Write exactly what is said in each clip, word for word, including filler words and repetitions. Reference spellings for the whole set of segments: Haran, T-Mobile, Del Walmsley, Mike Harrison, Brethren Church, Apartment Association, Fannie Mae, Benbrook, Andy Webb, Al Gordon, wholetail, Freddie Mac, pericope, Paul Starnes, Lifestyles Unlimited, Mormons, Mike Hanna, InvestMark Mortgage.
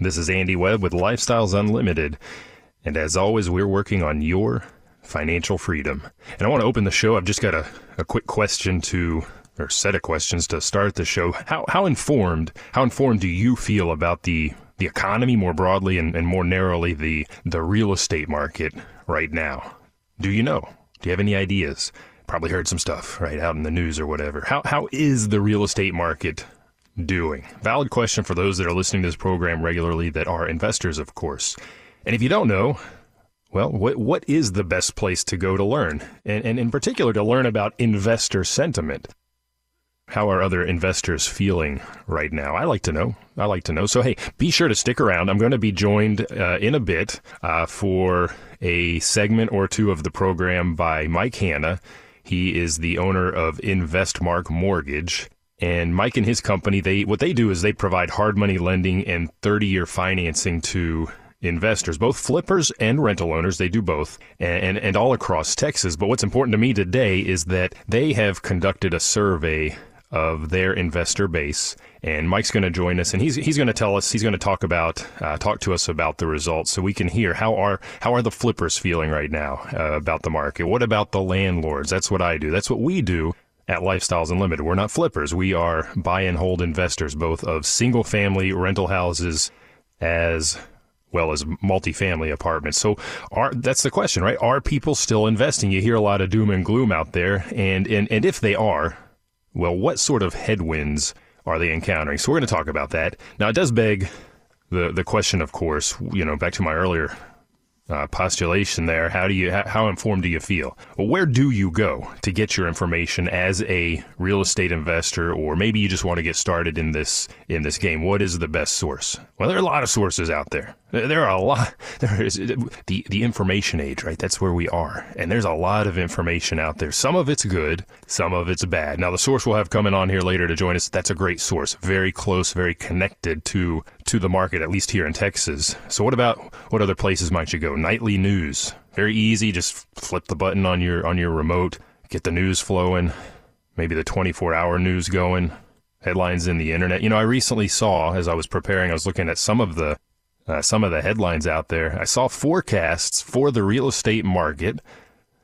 This is Andy Webb with Lifestyles Unlimited, and as always, we're working on your financial freedom. And I want to open the show. I've just got a, a quick question to, or set of questions to start the show. How how informed, how informed do you feel about the, the economy more broadly and, and more narrowly the, the real estate market right now? Do you know? Do you have any ideas? Probably heard some stuff, right, out in the news or whatever. How how is the real estate market doing? Valid question for those that are listening to this program regularly that are investors, of course. And if you don't know, well, what what is the best place to go to learn? And, and in particular, to learn about investor sentiment. How are other investors feeling right now? I like to know. I like to know. So, hey, be sure to stick around. I'm going to be joined uh, in a bit uh, for a segment or two of the program by Mike Hanna. He is the owner of InvestMark Mortgage. And Mike and his company, they what they do is they provide hard money lending and thirty-year financing to investors, both flippers and rental owners. They do both, and, and, and all across Texas. But what's important to me today is that they have conducted a survey of their investor base. And Mike's going to join us, and he's he's going to tell us, he's going to talk about, uh, talk to us about the results, so we can hear how are how are the flippers feeling right now uh, about the market? What about the landlords? That's what I do. That's what we do at Lifestyles Unlimited. We're not flippers. We are buy and hold investors, both of single family rental houses as well as multifamily apartments. So are, that's the question, right? Are people still investing? You hear a lot of doom and gloom out there. And, and, and if they are, well, what sort of headwinds are they encountering? So we're going to talk about that. Now, it does beg the, the question, of course, you know, back to my earlier Uh, postulation there. How do you, how, how informed do you feel? Well, where do you go to get your information as a real estate investor, or maybe you just want to get started in this, in this game? What is the best source? Well, there are a lot of sources out there. There are a lot. There is the, the information age, right? That's where we are. And there's a lot of information out there. Some of it's good, some of it's bad. Now, the source we'll have coming on here later to join us, that's a great source. Very close, very connected to, to the market, at least here in Texas. So what about, what other places might you go? Nightly news. Very easy. Just flip the button on your on your remote, get the news flowing, maybe the twenty-four hour news going, headlines in the internet. You know, I recently saw, as I was preparing, I was looking at some of the uh, some of the headlines out there. I saw forecasts for the real estate market.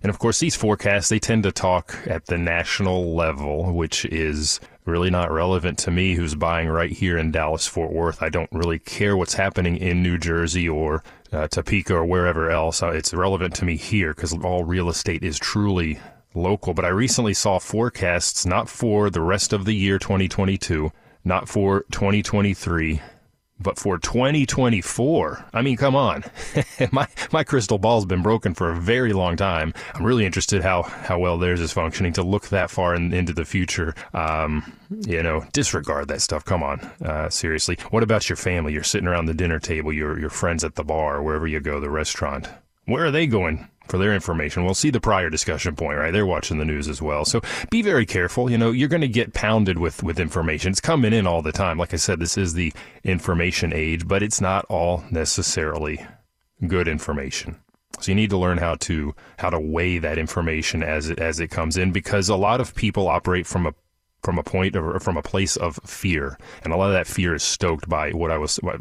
And of course, these forecasts, they tend to talk at the national level, which is really not relevant to me, who's buying right here in Dallas-Fort Worth. I don't really care what's happening in New Jersey or uh, Topeka or wherever else. It's relevant to me here because all real estate is truly local. But I recently saw forecasts not for the rest of the year twenty twenty-two, not for twenty twenty-three, But for twenty twenty-four, I mean, come on. my my crystal ball's been broken for a very long time. I'm really interested how, how well theirs is functioning to look that far in, into the future. Um, you know, disregard that stuff. Come on, uh, seriously. What about your family? You're sitting around the dinner table, your your friends at the bar, wherever you go, the restaurant. Where are they going for their information? We'll see the prior discussion point, right? They're watching the news as well. So be very careful. You know, you're going to get pounded with, with information. It's coming in all the time. Like I said, this is the information age, but it's not all necessarily good information. So you need to learn how to how to weigh that information as it, as it comes in, because a lot of people operate from a from a point or from a place of fear. And a lot of that fear is stoked by what I was what,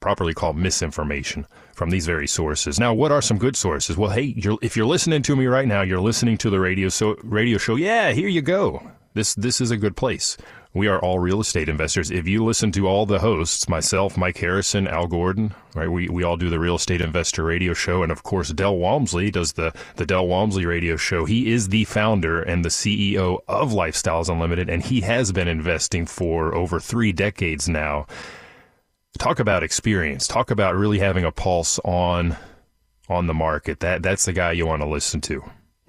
properly called misinformation from these very sources. Now, what are some good sources? Well, hey, you're, if you're listening to me right now, you're listening to the radio so radio show. Yeah, here you go. This this is a good place. We are all real estate investors. If you listen to all the hosts, myself, Mike Harrison, Al Gordon, right? We we all do the Real Estate Investor Radio Show, and of course, Del Walmsley does the the Del Walmsley Radio Show. He is the founder and the C E O of Lifestyles Unlimited, and he has been investing for over three decades now. Talk about experience. Talk about really having a pulse on on the market. That that's the guy you want to listen to.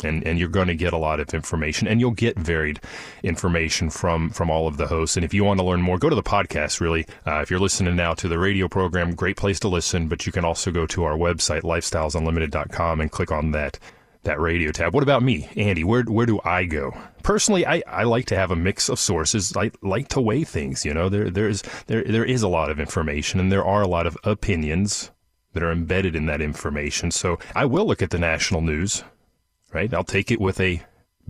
And and you're going to get a lot of information, and you'll get varied information from from all of the hosts. And if you want to learn more, go to the podcast, really. Uh, if you're listening now to the radio program, great place to listen. But you can also go to our website, lifestyles unlimited dot com, and click on that that radio tab. What about me, Andy? Where where do I go? Personally, I, I like to have a mix of sources. I like to weigh things, you know. There there is there there is a lot of information, and there are a lot of opinions that are embedded in that information. So I will look at the national news, right? I'll take it with a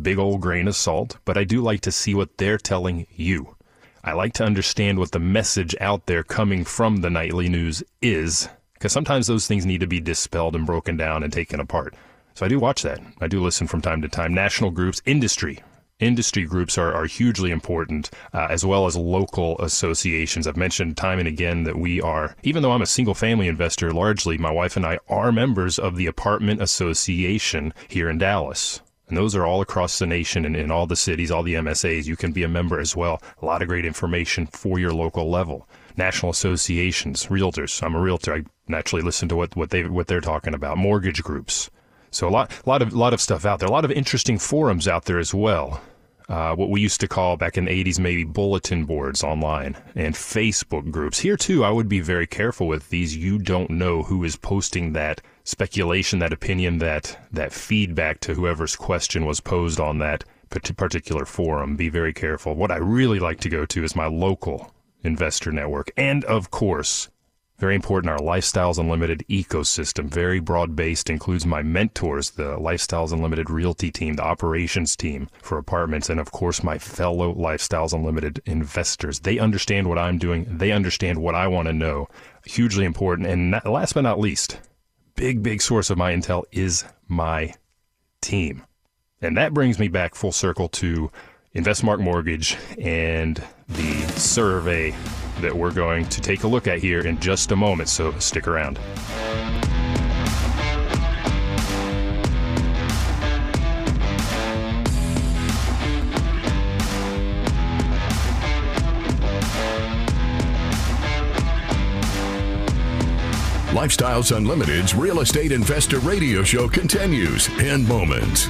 big old grain of salt, but I do like to see what they're telling you. I like to understand what the message out there coming from the nightly news is, because sometimes those things need to be dispelled and broken down and taken apart. So I do watch that. I do listen from time to time. National groups, industry. Industry groups are, are hugely important, uh, as well as local associations. I've mentioned time and again that we are, even though I'm a single-family investor largely, my wife and I are members of the Apartment Association here in Dallas. And those are all across the nation and in all the cities, all the M S As. You can be a member as well. A lot of great information for your local level. National associations, realtors. I'm a realtor. I naturally listen to what, what, they, what they're talking about. Mortgage groups. So a lot, lot of, lot of stuff out there. A lot of interesting forums out there as well. Uh, what we used to call back in the eighties, maybe bulletin boards online and Facebook groups. Here too, I would be very careful with these. You don't know who is posting that speculation, that opinion, that that feedback to whoever's question was posed on that particular forum. Be very careful. What I really like to go to is my local investor network, and of course, very important, our Lifestyles Unlimited ecosystem, very broad-based, includes my mentors, the Lifestyles Unlimited Realty team, the operations team for apartments, and of course my fellow Lifestyles Unlimited investors. They understand what I'm doing. They understand what I want to know. Hugely important. And not, last but not least, big, big source of my intel is my team. And that brings me back full circle to InvestMark Mortgage and the survey that we're going to take a look at here in just a moment, so stick around. Lifestyles Unlimited's Real Estate Investor Radio Show continues in moments.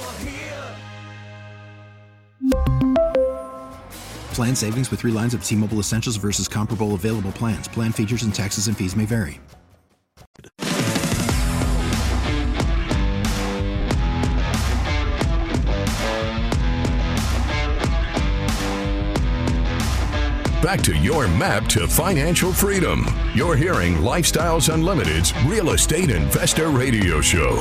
Plan savings with three lines of T-Mobile Essentials versus comparable available plans. Plan features and taxes and fees may vary. Back to your map to financial freedom. You're hearing Lifestyles Unlimited's Real Estate Investor Radio Show.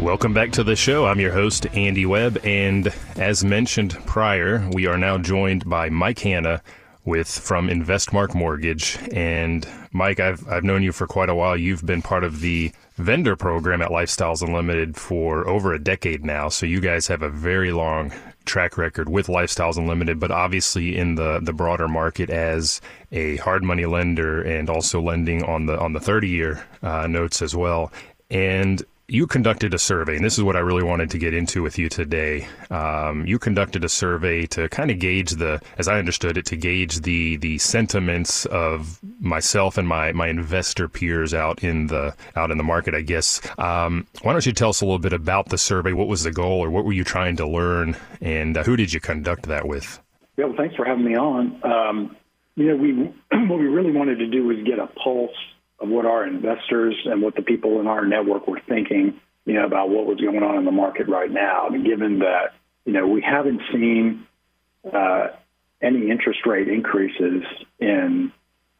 Welcome back to the show. I'm your host, Andy Webb, and as mentioned prior, we are now joined by Mike Hanna with from InvestMark Mortgage. And Mike, I've I've known you for quite a while. You've been part of the vendor program at Lifestyles Unlimited for over a decade now, so you guys have a very long track record with Lifestyles Unlimited, but obviously in the the broader market as a hard money lender and also lending on the on the thirty-year uh, notes as well. And you conducted a survey, and this is what I really wanted to get into with you today. Um, you conducted a survey to kind of gauge the, as I understood it, to gauge the the sentiments of myself and my my investor peers out in the out in the market, I guess. Um, why don't you tell us a little bit about the survey? What was the goal, or what were you trying to learn, and uh, who did you conduct that with? Yeah, well, thanks for having me on. Um, you know, we what we really wanted to do was get a pulse of what our investors and what the people in our network were thinking, you know, about what was going on in the market right now. I mean, given that, you know, we haven't seen uh, any interest rate increases in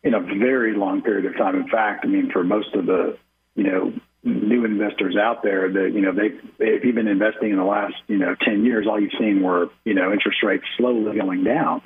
in a very long period of time. In fact, I mean, for most of the, you know, new investors out there that, you know, they, if you've been investing in the last, you know, ten years, all you've seen were, you know, interest rates slowly going down,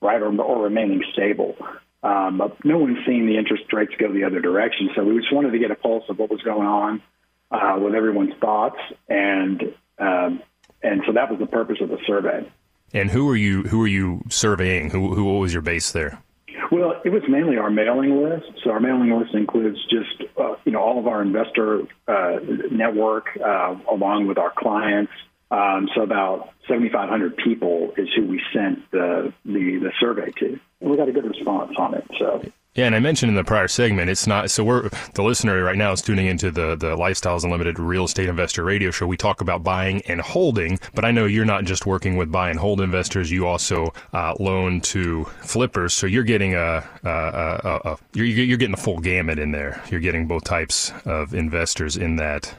right, or, or remaining stable. Um, but no one's seen the interest rates go the other direction. So we just wanted to get a pulse of what was going on uh, with everyone's thoughts. And um, and so that was the purpose of the survey. And who are you who are you surveying? Who, who what was your base there? Well, it was mainly our mailing list. So our mailing list includes just, uh, you know, all of our investor uh, network uh, along with our clients. Um, so about seventy-five hundred people is who we sent the, the the survey to. And we got a good response on it. So yeah, and I mentioned in the prior segment, it's not, so we're, the listener right now is tuning into the, the Lifestyles Unlimited Real Estate Investor Radio Show. We talk about buying and holding, but I know you're not just working with buy and hold investors. You also uh, loan to flippers. So you're getting a, a, a, a you're, you're getting a full gamut in there. You're getting both types of investors in that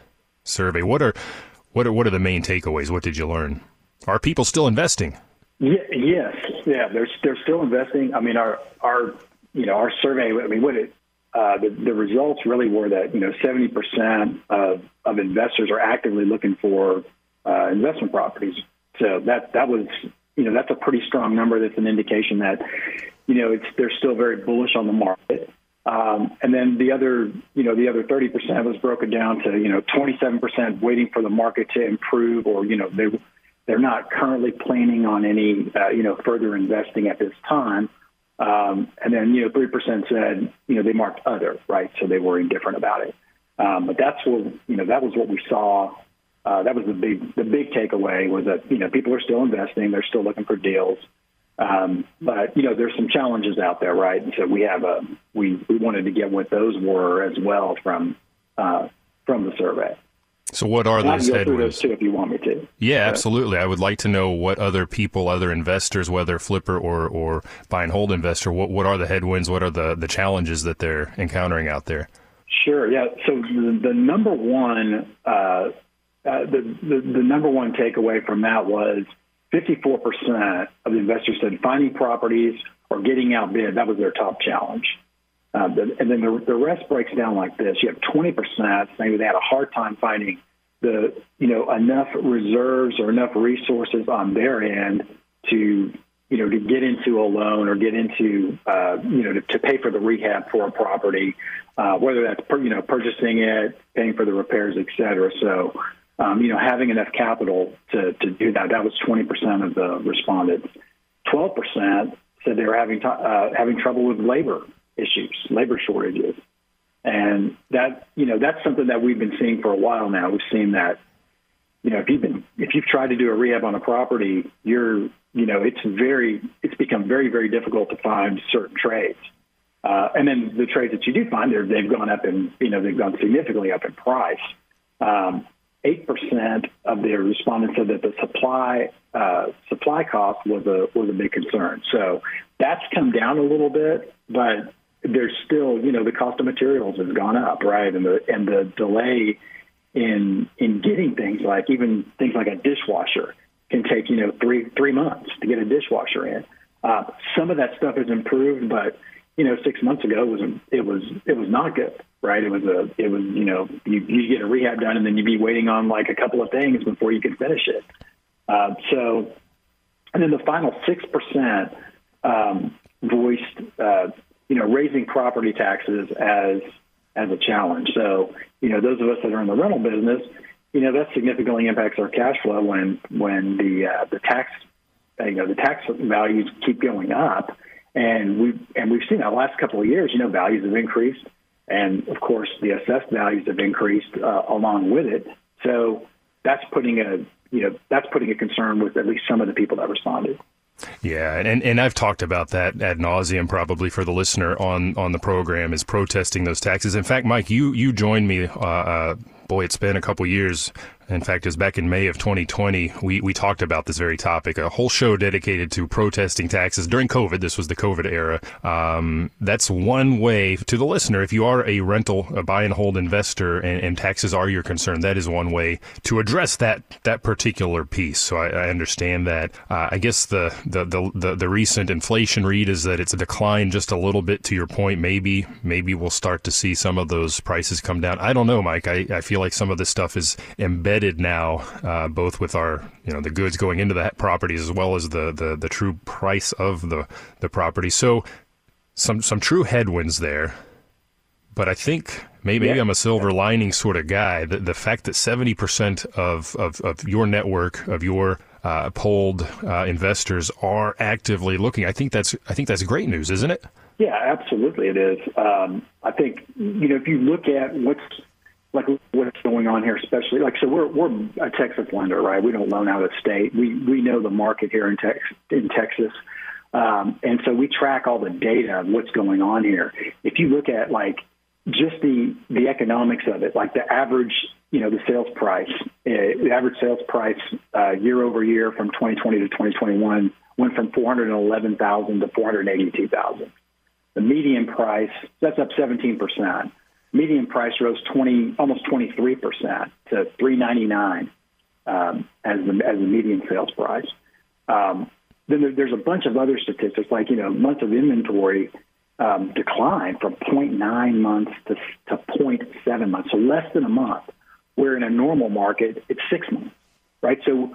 survey. What are, What are, what are the main takeaways? What did you learn? Are people still investing? Yeah, yes. Yeah, they're, they're still investing. I mean, our, our you know, our survey, I mean, what it, uh, the, the results really were that, you know, seventy percent of, of investors are actively looking for uh, investment properties. So that, that was, you know, that's a pretty strong number. That's an indication that, you know, it's, they're still very bullish on the market. Um, and then the other, you know, the other thirty percent was broken down to, you know, twenty-seven percent waiting for the market to improve, or, you know, they, they're not currently planning on any, uh, you know, further investing at this time. Um, and then, you know, three percent said, you know, they marked other, right? So they were indifferent about it. Um, but that's what, you know, that was what we saw. Uh, that was the big, the big takeaway was that, you know, people are still investing. They're still looking for deals. Um, but, you know, there's some challenges out there, right? And so we have a, we, we wanted to get what those were as well from, uh, from the survey. So what are those headwinds? I can go through those too if you want me to. Yeah, absolutely. I would like to know what other people, other investors, whether flipper or, or buy and hold investor, what, what are the headwinds? What are the, the challenges that they're encountering out there? Sure. Yeah. So the, the number one, uh, uh, the, the, the number one takeaway from that was, fifty-four percent of the investors said finding properties or getting outbid. That was their top challenge. Uh, and then the, the rest breaks down like this. You have twenty percent saying they had a hard time finding the, you know, enough reserves or enough resources on their end to, you know, to get into a loan or get into, uh, you know, to, to pay for the rehab for a property, uh, whether that's, you know, purchasing it, paying for the repairs, et cetera. So, Um, you know, having enough capital to, to do that, that was twenty percent of the respondents. twelve percent said they were having uh, having trouble with labor issues, labor shortages. And that, you know, that's something that we've been seeing for a while now. We've seen that, you know, if you've been, if you've tried to do a rehab on a property, you're, you know, it's very, it's become very, very difficult to find certain trades. Uh, and then the trades that you do find, they're, they've gone up in, you know, they've gone significantly up in price. Um, eight percent of the respondents said that the supply uh, supply cost was a was a big concern. So that's come down a little bit, but there's still, you know, the cost of materials has gone up, right? And the and the delay in in getting things, like even things like a dishwasher, can take, you know, three three months to get a dishwasher in. Uh, some of that stuff has improved, but you know, six months ago it was it was it was not good. Right. It was a it was, you know, you, you get a rehab done and then you'd be waiting on like a couple of things before you can finish it. Uh, so and then the final six percent um, voiced, uh, you know, raising property taxes as as a challenge. So, you know, those of us that are in the rental business, you know, that significantly impacts our cash flow when when the uh, the tax, you know, the tax values keep going up. And we and we've seen that last couple of years, you know, values have increased. And, of course, the assessed values have increased uh, along with it. So that's putting a, you know, that's putting a concern with at least some of the people that responded. Yeah, and, and I've talked about that ad nauseum probably for the listener on, on the program, is protesting those taxes. In fact, Mike, you, you joined me, uh, uh, boy, it's been a couple years. In fact, it was back in May of twenty twenty, we, we talked about this very topic, a whole show dedicated to protesting taxes during COVID. This was the COVID era. Um, that's one way to the listener. If you are a rental, a buy and hold investor, and, and taxes are your concern, that is one way to address that that particular piece. So I, I understand that. Uh, I guess the the, the the the recent inflation read is that it's a decline just a little bit, to your point. Maybe, maybe we'll start to see some of those prices come down. I don't know, Mike. I, I feel like some of this stuff is embedded now, uh, both with our, you know, the goods going into the properties as well as the, the, the true price of the, the property. So some some true headwinds there. But I think maybe, yeah. maybe I'm a silver lining sort of guy. The, the fact that seventy percent of, of, of your network, of your uh, polled uh, investors are actively looking, I think that's I think that's great news, isn't it? Yeah, absolutely it is. Um, I think, you know, if you look at what's like what's going on here, especially like, so we're, we're a Texas lender, right? We don't loan out of state. We, we know the market here in Tex in Texas. Um, and so we track all the data of what's going on here. If you look at like just the, the economics of it, like the average, you know, the sales price, uh, the average sales price uh, year over year from twenty twenty to twenty twenty-one went from four hundred eleven thousand to four hundred eighty-two thousand. The median price, that's up seventeen percent. Median price rose twenty, almost twenty-three percent to three ninety-nine um, as the as the median sales price. Um, then there, there's a bunch of other statistics, like, you know, months of inventory um, declined from zero point nine months to to zero point seven months, so less than a month. Where in a normal market it's six months, right? So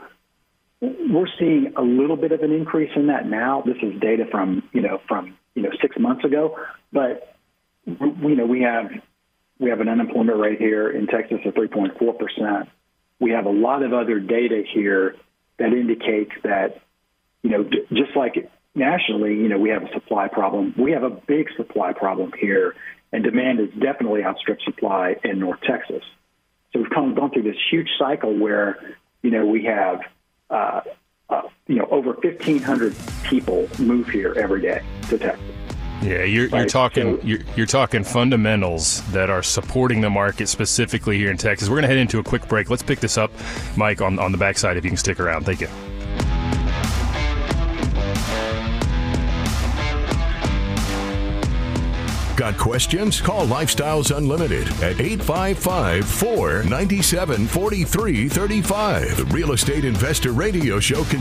we're seeing a little bit of an increase in that now. This is data from you know from you know six months ago, but you know we have. We have an unemployment rate here in Texas of three point four percent. We have a lot of other data here that indicates that, you know, just like nationally, you know, we have a supply problem. We have a big supply problem here, and demand is definitely outstripped supply in North Texas. So we've come, gone through this huge cycle where, you know, we have, uh, uh, you know, over fifteen hundred people move here every day to Texas. Yeah, you're, you're talking you're, you're talking fundamentals that are supporting the market specifically here in Texas. We're going to head into a quick break. Let's pick this up, Mike, on, on the backside if you can stick around. Thank you. Got questions? Call Lifestyles Unlimited at eight five five, four nine seven, four three three five. The Real Estate Investor Radio Show can...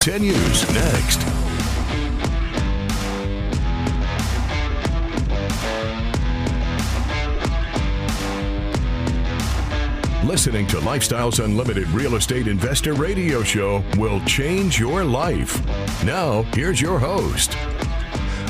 ten News next. Listening to Lifestyles Unlimited Real Estate Investor Radio Show will change your life. Now, here's your host.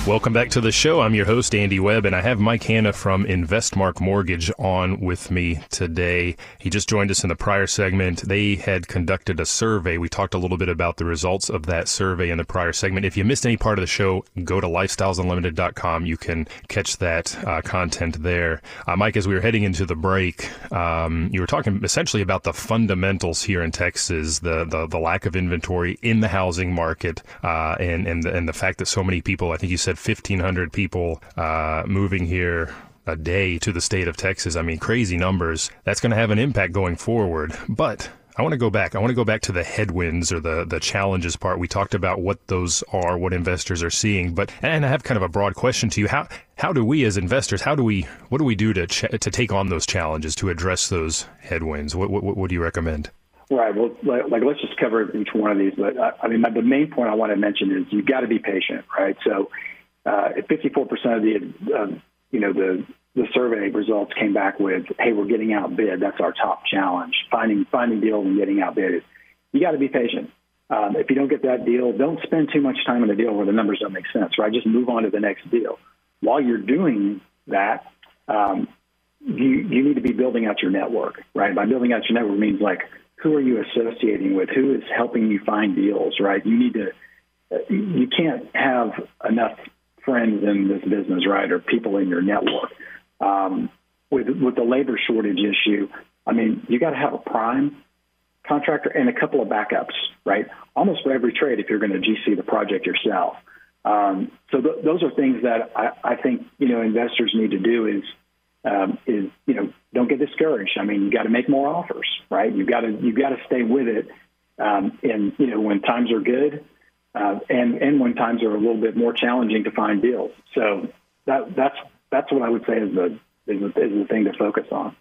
Welcome back to the show. I'm your host, Andy Webb, and I have Mike Hanna from InvestMark Mortgage on with me today. He just joined us in the prior segment. They had conducted a survey. We talked a little bit about the results of that survey in the prior segment. If you missed any part of the show, go to lifestyles unlimited dot com. You can catch that uh, content there. Uh, Mike, as we were heading into the break, um, you were talking essentially about the fundamentals here in Texas, the the, the lack of inventory in the housing market, uh, and, and, the, and the fact that so many people, I think you said, fifteen hundred people uh, moving here a day to the state of Texas. I mean, crazy numbers. That's going to have an impact going forward. But I want to go back. I want to go back to the headwinds or the, the challenges part. We talked about what those are, what investors are seeing. But and I have kind of a broad question to you. How how do we as investors, how do we, what do we do to ch- to take on those challenges, to address those headwinds? What what, what do you recommend? Right. Well, like, like let's just cover each one of these. But I, I mean, my, the main point I want to mention is you've got to be patient, right? So Uh, fifty-four percent of the, uh, you know, the, the survey results came back with, "Hey, we're getting outbid. That's our top challenge. Finding finding deals and getting outbid." You got to be patient. Um, if you don't get that deal, don't spend too much time on a deal where the numbers don't make sense, right? Just move on to the next deal. While you're doing that, um, you you need to be building out your network, right? By building out your network means like, who are you associating with? Who is helping you find deals, right? You need to. You can't have enough friends in this business, right, or people in your network. Um, with with the labor shortage issue, I mean, you got to have a prime contractor and a couple of backups, right? Almost for every trade if you're going to G C the project yourself. Um, so th- those are things that I, I think, you know, investors need to do is, um, is you know, don't get discouraged. I mean, you got to make more offers, right? You've got to you've got to stay with it. Um, and, you know, when times are good, Uh, and, and when times are a little bit more challenging to find deals. So that, that's that's what I would say is the, is the, is the thing to focus on.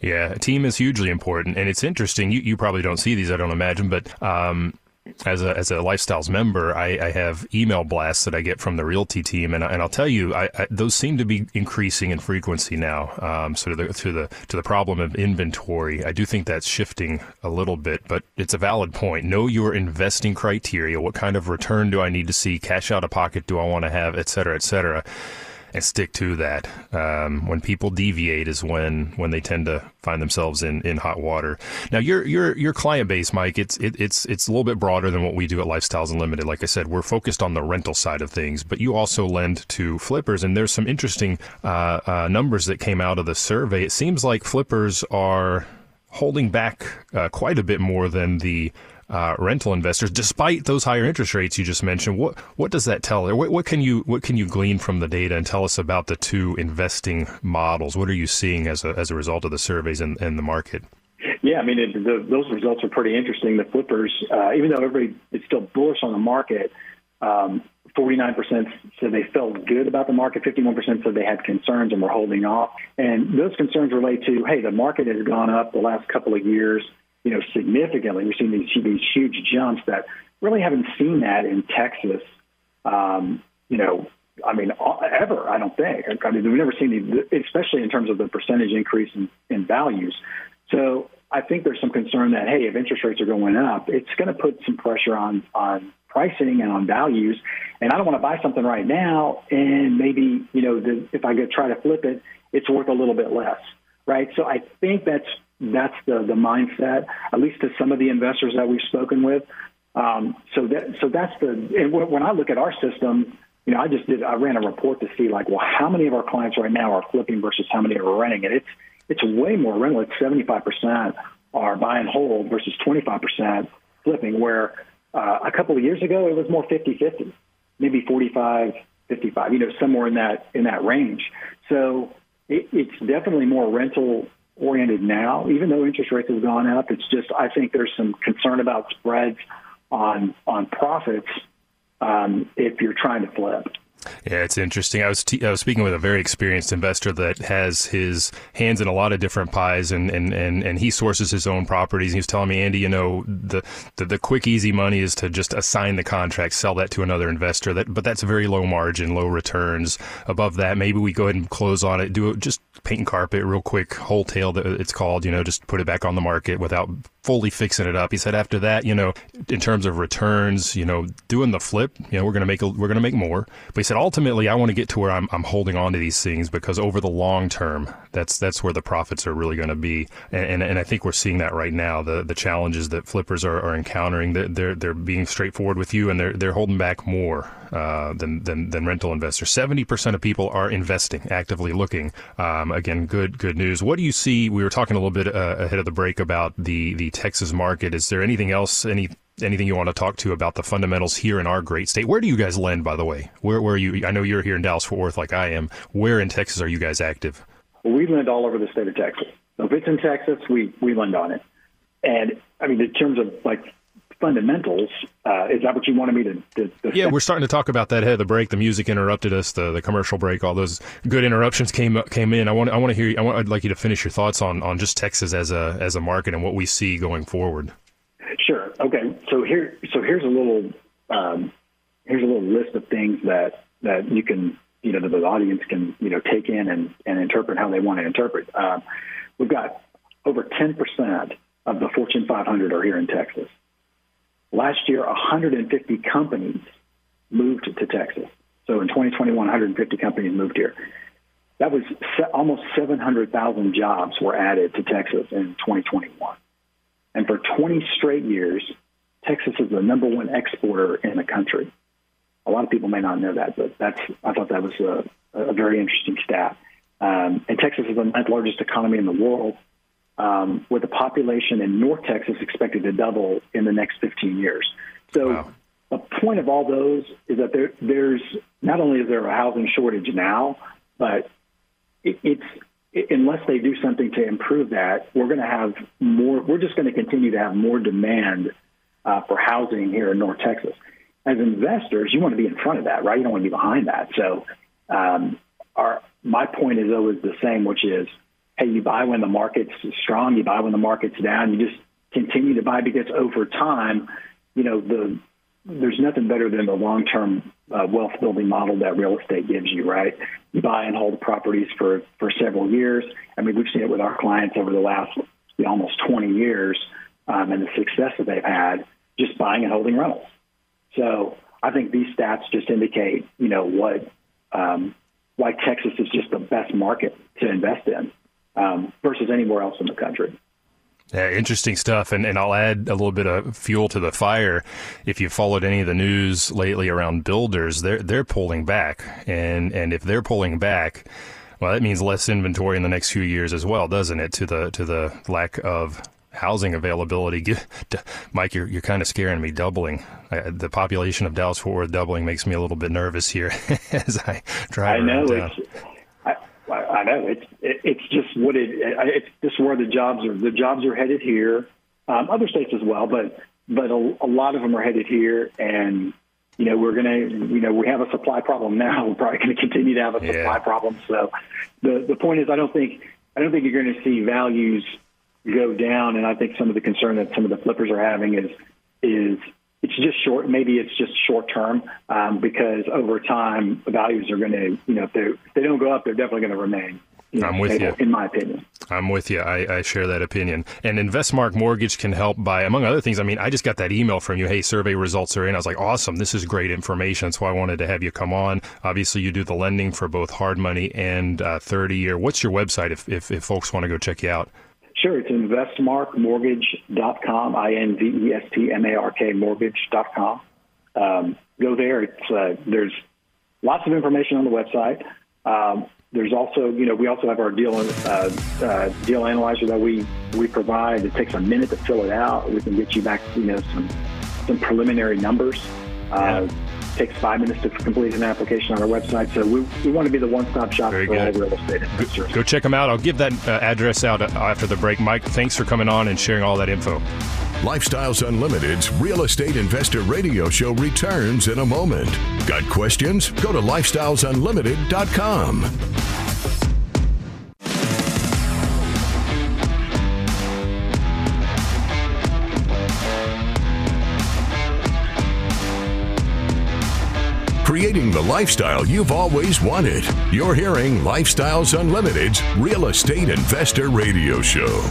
Yeah, a team is hugely important. And it's interesting. You, you probably don't see these, I don't imagine, but um, as a as a Lifestyles member, I, I have email blasts that I get from the realty team. And, I, and I'll tell you, I, I, those seem to be increasing in frequency now. Um, so to the, to, the, to the problem of inventory, I do think that's shifting a little bit, but it's a valid point. Know your investing criteria. What kind of return do I need to see? Cash out of pocket do I want to have, et cetera, et cetera. And stick to that. Um, when people deviate is when, when they tend to find themselves in, in hot water. Now, your your your client base, Mike, it's it, it's it's a little bit broader than what we do at Lifestyles Unlimited. Like I said, we're focused on the rental side of things, but you also lend to flippers. And there's some interesting uh, uh, numbers that came out of the survey. It seems like flippers are holding back uh, quite a bit more than the Uh, rental investors, despite those higher interest rates you just mentioned. What what does that tell? What, what can you what can you glean from the data and tell us about the two investing models? What are you seeing as a as a result of the surveys and, and the market? Yeah, I mean it, the, those results are pretty interesting. The flippers, uh, even though everybody is still bullish on the market, um, forty-nine percent said they felt good about the market. fifty-one percent said they had concerns and were holding off. And those concerns relate to, hey, the market has gone up the last couple of years, you know, significantly. We're seeing these, these huge jumps that really haven't seen that in Texas, um, you know, I mean, ever, I don't think. I mean, we've never seen these, especially in terms of the percentage increase in, in values. So I think there's some concern that, hey, if interest rates are going up, it's going to put some pressure on, on pricing and on values. And I don't want to buy something right now. And maybe, you know, the, if I go try to flip it, it's worth a little bit less, right? So I think that's That's the, the mindset, at least to some of the investors that we've spoken with. Um, so that so that's the and when I look at our system, you know, I just did I ran a report to see like, well, how many of our clients right now are flipping versus how many are renting, and it's it's way more rental. It's seventy-five percent are buy and hold versus twenty-five percent flipping. Where uh, a couple of years ago it was more fifty-fifty, maybe forty-five fifty-five, you know, somewhere in that in that range. So it, it's definitely more rental oriented now, even though interest rates have gone up. It's just, I think there's some concern about spreads on on profits um, if you're trying to flip. Yeah, it's interesting. I was t- I was speaking with a very experienced investor that has his hands in a lot of different pies, and and and, and he sources his own properties. And he was telling me, Andy, you know, the, the the quick, easy money is to just assign the contract, sell that to another investor. That, but that's very low margin, low returns. Above that, maybe we go ahead and close on it, do it, just paint and carpet real quick, wholetail that it's called. You know, just put it back on the market without fully fixing it up. He said after that, you know, in terms of returns, you know, doing the flip, you know, we're gonna make a, we're gonna make more. But he said ultimately, I want to get to where I'm I'm holding on to these things because over the long term, that's that's where the profits are really going to be. And, and and I think we're seeing that right now. The the challenges that flippers are, are encountering, they're they're being straightforward with you, and they're they're holding back more uh, than than than rental investors. seventy percent of people are investing, actively looking. Um, again, good good news. What do you see? We were talking a little bit uh, ahead of the break about the the Texas market. Is there anything else, any anything you want to talk to about the fundamentals here in our great state? Where do you guys lend, by the way? Where, where are you? I know you're here in Dallas-Fort Worth like I am. Where in Texas are you guys active? Well, we lend all over the state of Texas. So if it's in Texas, we, we lend on it. And, I mean, in terms of, like, fundamentals, uh, is that what you wanted me to, to, to Yeah, we're starting to talk about that ahead of the break. The music interrupted us, the, the commercial break, all those good interruptions came came in. I want I want to hear you. I want, I'd like you to finish your thoughts on, on just Texas as a as a market and what we see going forward. Sure. Okay. So here, so here's a little, um, here's a little list of things that, that you can, you know, that the audience can, you know, take in and, and interpret how they want to interpret. Um, we've got over ten percent of the Fortune five hundred are here in Texas. Last year, one hundred fifty companies moved to Texas. So in twenty twenty-one, one hundred fifty companies moved here. That was almost seven hundred thousand jobs were added to Texas in twenty twenty-one. And for twenty straight years, Texas is the number one exporter in the country. A lot of people may not know that, but that's I thought that was a, a very interesting stat. Um, and Texas is the ninth largest economy in the world, um, with the population in North Texas expected to double in the next fifteen years. So wow. The point of all those is that there, there's not only is there a housing shortage now, but it, it's unless they do something to improve that, we're going to have more. We're just going to continue to have more demand uh, for housing here in North Texas. As investors, you want to be in front of that, right? You don't want to be behind that. So, um, our my point is always the same, which is, hey, you buy when the market's strong, you buy when the market's down. You just continue to buy because over time, you know, the there's nothing better than the long-term uh, wealth-building model that real estate gives you, right? You buy and hold properties for, for several years. I mean, we've seen it with our clients over the last you know, almost twenty years um, and the success that they've had just buying and holding rentals. So I think these stats just indicate, you know, what um, why Texas is just the best market to invest in um, versus anywhere else in the country. Yeah, interesting stuff. And, and I'll add a little bit of fuel to the fire. If you followed any of the news lately around builders, they're, they're pulling back. And, and if they're pulling back, well, that means less inventory in the next few years as well, doesn't it? To the, to the lack of housing availability. Mike, you're, you're kind of scaring me. Doubling uh, the population of Dallas-Fort Worth doubling makes me a little bit nervous here as I drive I know around town. I know it's it's just what it it's just where the jobs are the jobs are headed here, um, other states as well, but but a, a lot of them are headed here, and you know we're gonna you know we have a supply problem now. We're probably gonna continue to have a supply yeah. problem. So the the point is I don't think I don't think you're gonna see values go down, and I think some of the concern that some of the flippers are having is is it's just short. Maybe it's just short term um, because over time the values are going to, you know, if they if they don't go up, they're definitely going to remain. You know, I'm with stable, you. In my opinion. I'm with you. I, I share that opinion. And InvestMark Mortgage can help by, among other things, I mean, I just got that email from you. Hey, survey results are in. I was like, awesome. This is great information. That's why I wanted to have you come on. Obviously, you do the lending for both hard money and uh, thirty-year. What's your website if, if, if folks want to go check you out? Sure. It's investmark mortgage dot com, I N V E S T M A R K mortgage dot com. Um, go there. It's, uh, there's lots of information on the website. Um, there's also, you know, we also have our deal uh, uh, deal analyzer that we, we provide. It takes a minute to fill it out. We can get you back, you know, some, some preliminary numbers. Uh, yeah. takes five minutes to complete an application on our website. So we, we want to be the one-stop shop Very for good. all real estate investors. Go check them out. I'll give that uh, address out after the break. Mike, thanks for coming on and sharing all that info. Lifestyles Unlimited's Real Estate Investor Radio Show returns in a moment. Got questions? Go to lifestyles unlimited dot com. Creating the lifestyle you've always wanted. You're hearing Lifestyles Unlimited's Real Estate Investor Radio Show.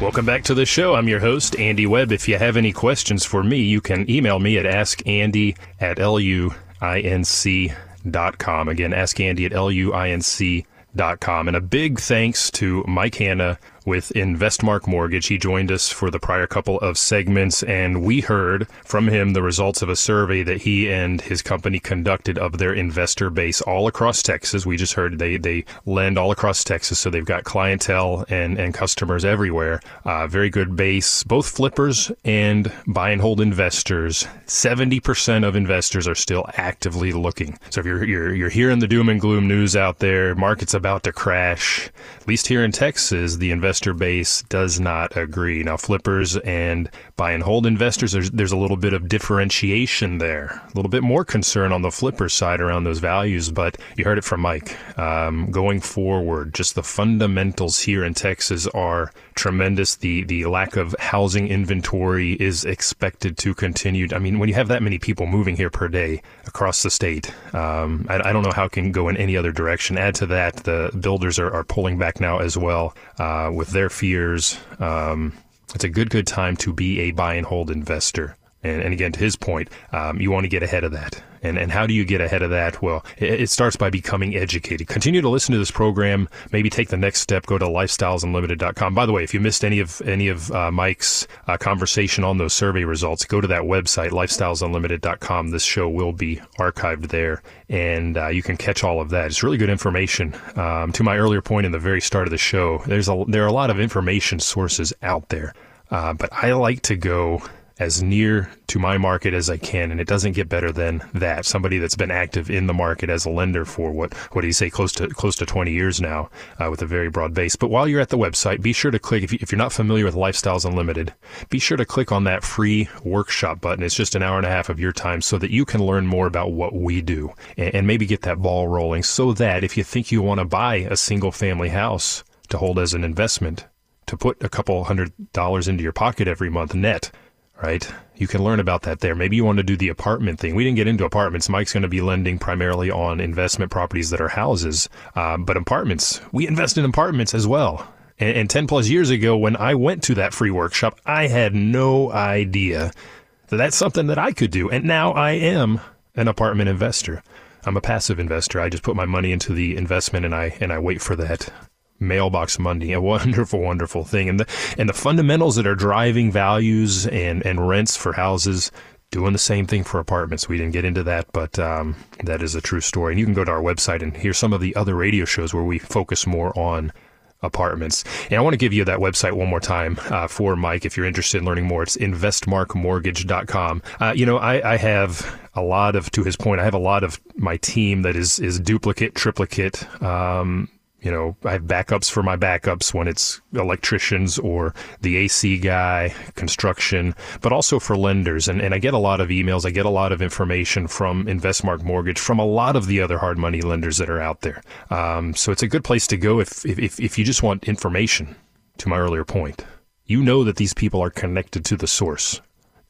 Welcome back to the show. I'm your host, Andy Webb. If you have any questions for me, you can email me at ask andy at luinc dot com. Again, ask andy at luinc dot com. And a big thanks to Mike Hanna with InvestMark Mortgage. He joined us for the prior couple of segments, and we heard from him the results of a survey that he and his company conducted of their investor base all across Texas. We just heard they, they lend all across Texas, so they've got clientele and, and customers everywhere. Uh, very good base, both flippers and buy and hold investors. seventy percent of investors are still actively looking. So if you're, you're, you're hearing the doom and gloom news out there, market's about to crash, at least here in Texas, the investor Investor base does not agree. Now, flippers and buy and hold investors, there's, there's a little bit of differentiation there, a little bit more concern on the flipper side around those values. But you heard it from Mike. Um, going forward, just the fundamentals here in Texas are tremendous. The the lack of housing inventory is expected to continue. I mean, when you have that many people moving here per day across the state, um, I, I don't know how it can go in any other direction. Add to that, the builders are, are pulling back now as well. Uh, with their fears, um, it's a good, good time to be a buy and hold investor. And, and again, to his point, um, you want to get ahead of that. And and how do you get ahead of that? Well, it, it starts by becoming educated. Continue to listen to this program. Maybe take the next step. Go to lifestyles unlimited dot com. By the way, if you missed any of any of uh, Mike's uh, conversation on those survey results, go to that website, lifestyles unlimited dot com. This show will be archived there, and uh, you can catch all of that. It's really good information. Um, to my earlier point in the very start of the show, there's a, there are a lot of information sources out there, uh, but I like to go as near to my market as I can, and it doesn't get better than that. Somebody that's been active in the market as a lender for what what do you say close to close to twenty years now, uh, with a very broad base. But while you're at the website, be sure to click, if, you, if you're not familiar with Lifestyles Unlimited, be sure to click on that free workshop button. It's just an hour and a half of your time so that you can learn more about what we do and, and maybe get that ball rolling, so that if you think you want to buy a single family house to hold as an investment, to put a couple hundred dollars into your pocket every month net, right? You can learn about that there. Maybe you want to do the apartment thing. We didn't get into apartments. Mike's going to be lending primarily on investment properties that are houses, uh, but apartments, we invest in apartments as well. And, and ten plus years ago, when I went to that free workshop, I had no idea that that's something that I could do. And now I am an apartment investor. I'm a passive investor. I just put my money into the investment and I, and I wait for that mailbox Monday. A wonderful, wonderful thing. And the, and the fundamentals that are driving values and, and rents for houses, doing the same thing for apartments. We didn't get into that, but um, that is a true story. And you can go to our website and hear some of the other radio shows where we focus more on apartments. And I want to give you that website one more time uh, for Mike, if you're interested in learning more. It's invest mark mortgage dot com. Uh, you know, I, I have a lot of, to his point, I have a lot of my team that is, is duplicate, triplicate, um, you know, I have backups for my backups when it's electricians or the A C guy, construction, but also for lenders. And, and I get a lot of emails. I get a lot of information from InvestMark Mortgage, from a lot of the other hard money lenders that are out there. Um, so it's a good place to go if, if, if you just want information, to my earlier point. You know that these people are connected to the source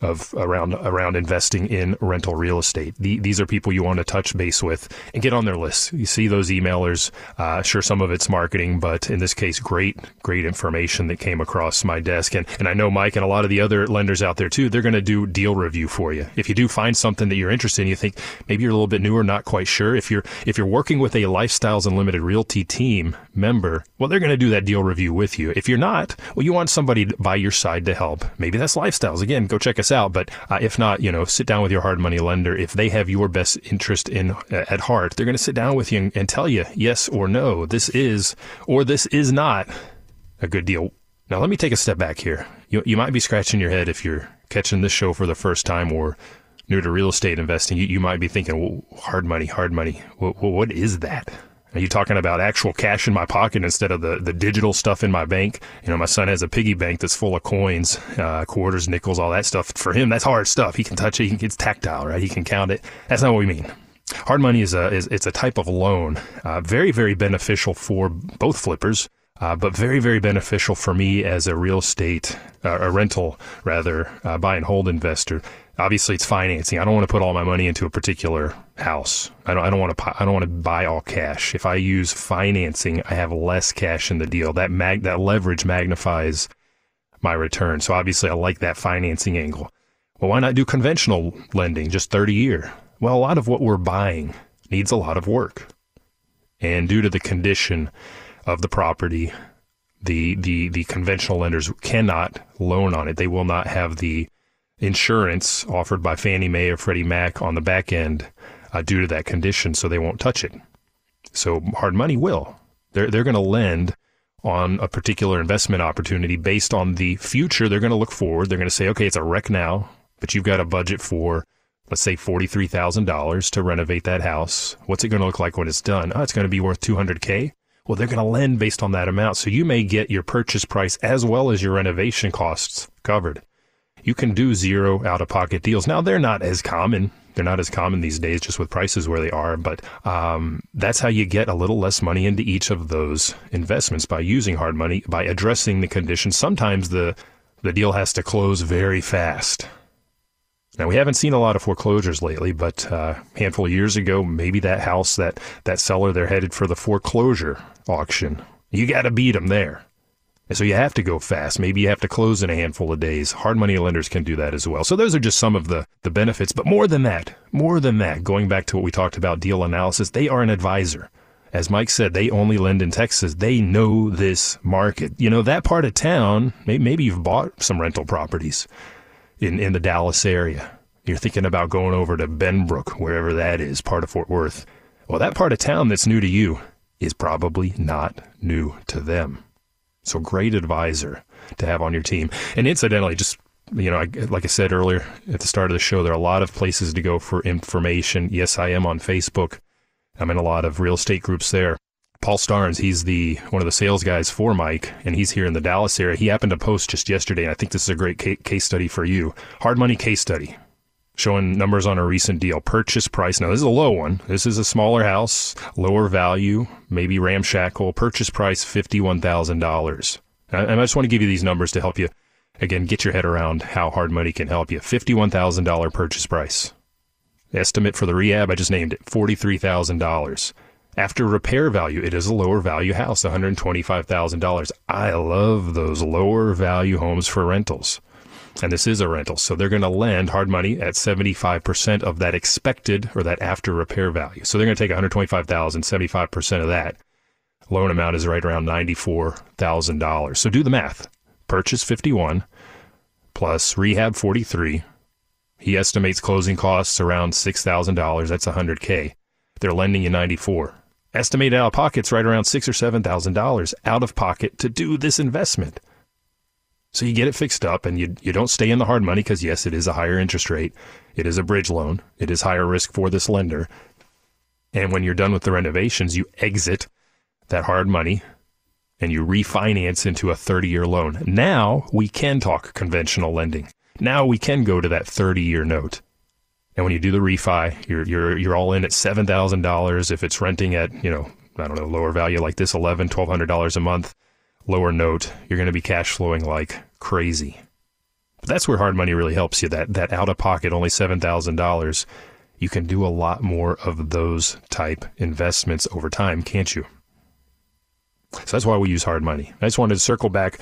of around around investing in rental real estate. The, these are people you want to touch base with and get on their list. You see those emailers. Uh, sure, some of it's marketing, but in this case, great, great information that came across my desk. And, and I know Mike and a lot of the other lenders out there too, they're going to do deal review for you. If you do find something that you're interested in, you think maybe you're a little bit newer, not quite sure. If you're, if you're working with a Lifestyles Unlimited Realty team member, well, they're going to do that deal review with you. If you're not, well, you want somebody by your side to help. Maybe that's Lifestyles. Again, go check us out. But uh, if not, you know, sit down with your hard money lender. If they have your best interest in uh, at heart, they're going to sit down with you and, and tell you yes or no, this is or this is not a good deal. Now, let me take a step back here. You, you might be scratching your head if you're catching this show for the first time, or new to real estate investing, you, you might be thinking, well, hard money, hard money. Well, what is that? Are you talking about actual cash in my pocket instead of the, the digital stuff in my bank? You know, my son has a piggy bank that's full of coins, uh, quarters, nickels, all that stuff. For him, that's hard stuff. He can touch it. He can, it's tactile, right? He can count it. That's not what we mean. Hard money is a is it's a type of loan, uh, very, very beneficial for both flippers, uh, but very, very beneficial for me as a real estate, uh, a rental rather, uh, buy and hold investor. Obviously, it's financing. I don't want to put all my money into a particular house. I don't. I don't want to. I don't want to buy all cash. If I use financing, I have less cash in the deal. That mag. That leverage magnifies my return. So obviously, I like that financing angle. Well, why not do conventional lending, just thirty year? Well, a lot of what we're buying needs a lot of work, and due to the condition of the property, the the the conventional lenders cannot loan on it. They will not have the insurance offered by Fannie Mae or Freddie Mac on the back end uh, due to that condition, so they won't touch it. So hard money will. They're, they're going to lend on a particular investment opportunity based on the future. They're going to look forward. They're going to say, okay, it's a wreck now, but you've got a budget for, let's say, forty-three thousand dollars to renovate that house. What's it going to look like when it's done? Oh, it's going to be worth two hundred K. Well, they're going to lend based on that amount. So you may get your purchase price as well as your renovation costs covered. You can do zero out-of-pocket deals. Now, they're not as common. They're not as common these days just with prices where they are, but um, that's how you get a little less money into each of those investments, by using hard money, by addressing the conditions. Sometimes the, the deal has to close very fast. Now, we haven't seen a lot of foreclosures lately, but uh, a handful of years ago, maybe that house, that, that seller, they're headed for the foreclosure auction. You got to beat them there. So you have to go fast. Maybe you have to close in a handful of days. Hard money lenders can do that as well. So those are just some of the, the benefits. But more than that, more than that, going back to what we talked about, deal analysis, they are an advisor. As Mike said, they only lend in Texas. They know this market. You know, that part of town, maybe, maybe you've bought some rental properties in, in the Dallas area. You're thinking about going over to Benbrook, wherever that is, part of Fort Worth. Well, that part of town that's new to you is probably not new to them. So great advisor to have on your team. And incidentally, just, you know, I, like I said earlier at the start of the show, there are a lot of places to go for information. Yes, I am on Facebook. I'm in a lot of real estate groups there. Paul Starnes, he's the one of the sales guys for Mike, and he's here in the Dallas area. He happened to post just yesterday, and I think this is a great case study for you. Hard money case study, showing numbers on a recent deal. Purchase price. Now, this is a low one. This is a smaller house, lower value, maybe ramshackle. Purchase price, fifty-one thousand dollars. And I just want to give you these numbers to help you, again, get your head around how hard money can help you. fifty-one thousand dollars purchase price. Estimate for the rehab, I just named it, forty-three thousand dollars. After repair value, it is a lower value house, one hundred twenty-five thousand dollars. I love those lower value homes for rentals. And this is a rental, so they're going to lend hard money at seventy-five percent of that expected or that after repair value. So they're going to take one hundred twenty-five thousand dollars, seventy-five percent of that. Loan amount is right around ninety-four thousand dollars. So do the math. Purchase fifty-one plus rehab forty-three. He estimates closing costs around six thousand dollars. That's one hundred K. They're lending you ninety-four. Estimated out of pocket's right around six thousand dollars or seven thousand dollars out of pocket to do this investment. So you get it fixed up, and you you don't stay in the hard money because, yes, it is a higher interest rate. It is a bridge loan. It is higher risk for this lender. And when you're done with the renovations, you exit that hard money and you refinance into a thirty-year loan. Now we can talk conventional lending. Now we can go to that thirty-year note. And when you do the refi, you're you're you're all in at seven thousand dollars. If it's renting at, you know, I don't know, lower value like this, eleven hundred dollars, twelve hundred dollars a month. Lower note, you're going to be cash flowing like crazy. But that's where hard money really helps you. That that out of pocket, only seven thousand dollars, you can do a lot more of those type investments over time, can't you? So that's why we use hard money. I just wanted to circle back.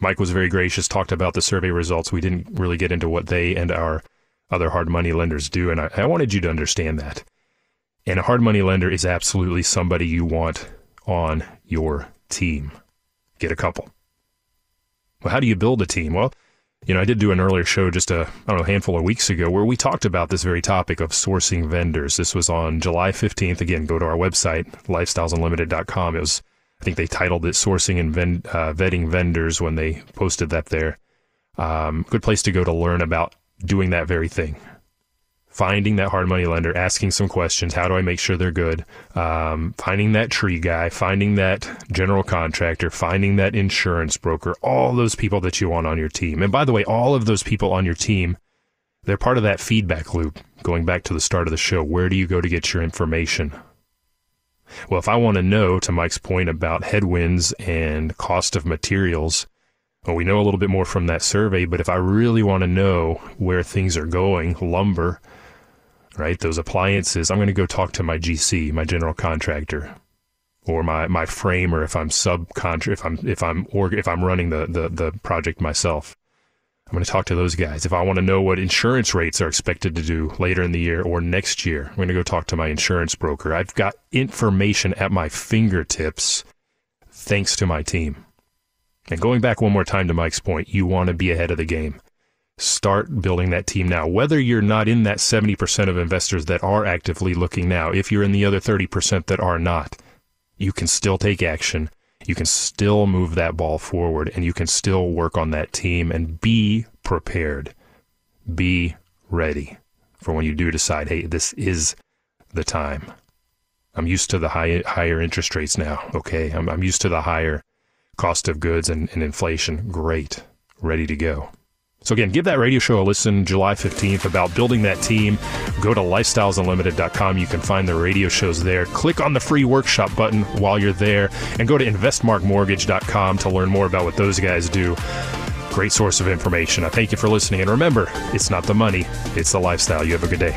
Mike was very gracious, talked about the survey results. We didn't really get into what they and our other hard money lenders do, and I, I wanted you to understand that. And a hard money lender is absolutely somebody you want on your team. Get a couple. Well, how do you build a team? Well, you know, I did do an earlier show just a, I don't know, a handful of weeks ago where we talked about this very topic of sourcing vendors. This was on July fifteenth. Again, go to our website, lifestyles unlimited dot com. It was, I think they titled it Sourcing and Ven- uh, Vetting Vendors when they posted that there. Um, good place to go to learn about doing that very thing. Finding that hard money lender, asking some questions. How do I make sure they're good? Um, finding that tree guy, finding that general contractor, finding that insurance broker, all those people that you want on your team. And by the way, all of those people on your team, they're part of that feedback loop. Going back to the start of the show, where do you go to get your information? Well, if I want to know, to Mike's point about headwinds and cost of materials, well, we know a little bit more from that survey, but if I really want to know where things are going, lumber, right? Those appliances, I'm going to go talk to my G C, my general contractor, or my, my framer if I'm subcontract, if I'm if I'm org- if I'm running the, the the project myself. I'm going to talk to those guys. If I want to know what insurance rates are expected to do later in the year or next year, I'm going to go talk to my insurance broker. I've got information at my fingertips thanks to my team. And going back one more time to Mike's point, you want to be ahead of the game. Start building that team now. Whether you're not in that seventy percent of investors that are actively looking now, if you're in the other thirty percent that are not, you can still take action. You can still move that ball forward, and you can still work on that team and be prepared. Be ready for when you do decide, hey, this is the time. I'm used to the high, higher interest rates now. Okay, I'm, I'm used to the higher cost of goods and, and inflation. Great. Ready to go. So again, give that radio show a listen July fifteenth about building that team. Go to lifestyles unlimited dot com. You can find the radio shows there. Click on the free workshop button while you're there and go to invest mark mortgage dot com to learn more about what those guys do. Great source of information. I thank you for listening. And remember, it's not the money, it's the lifestyle. You have a good day.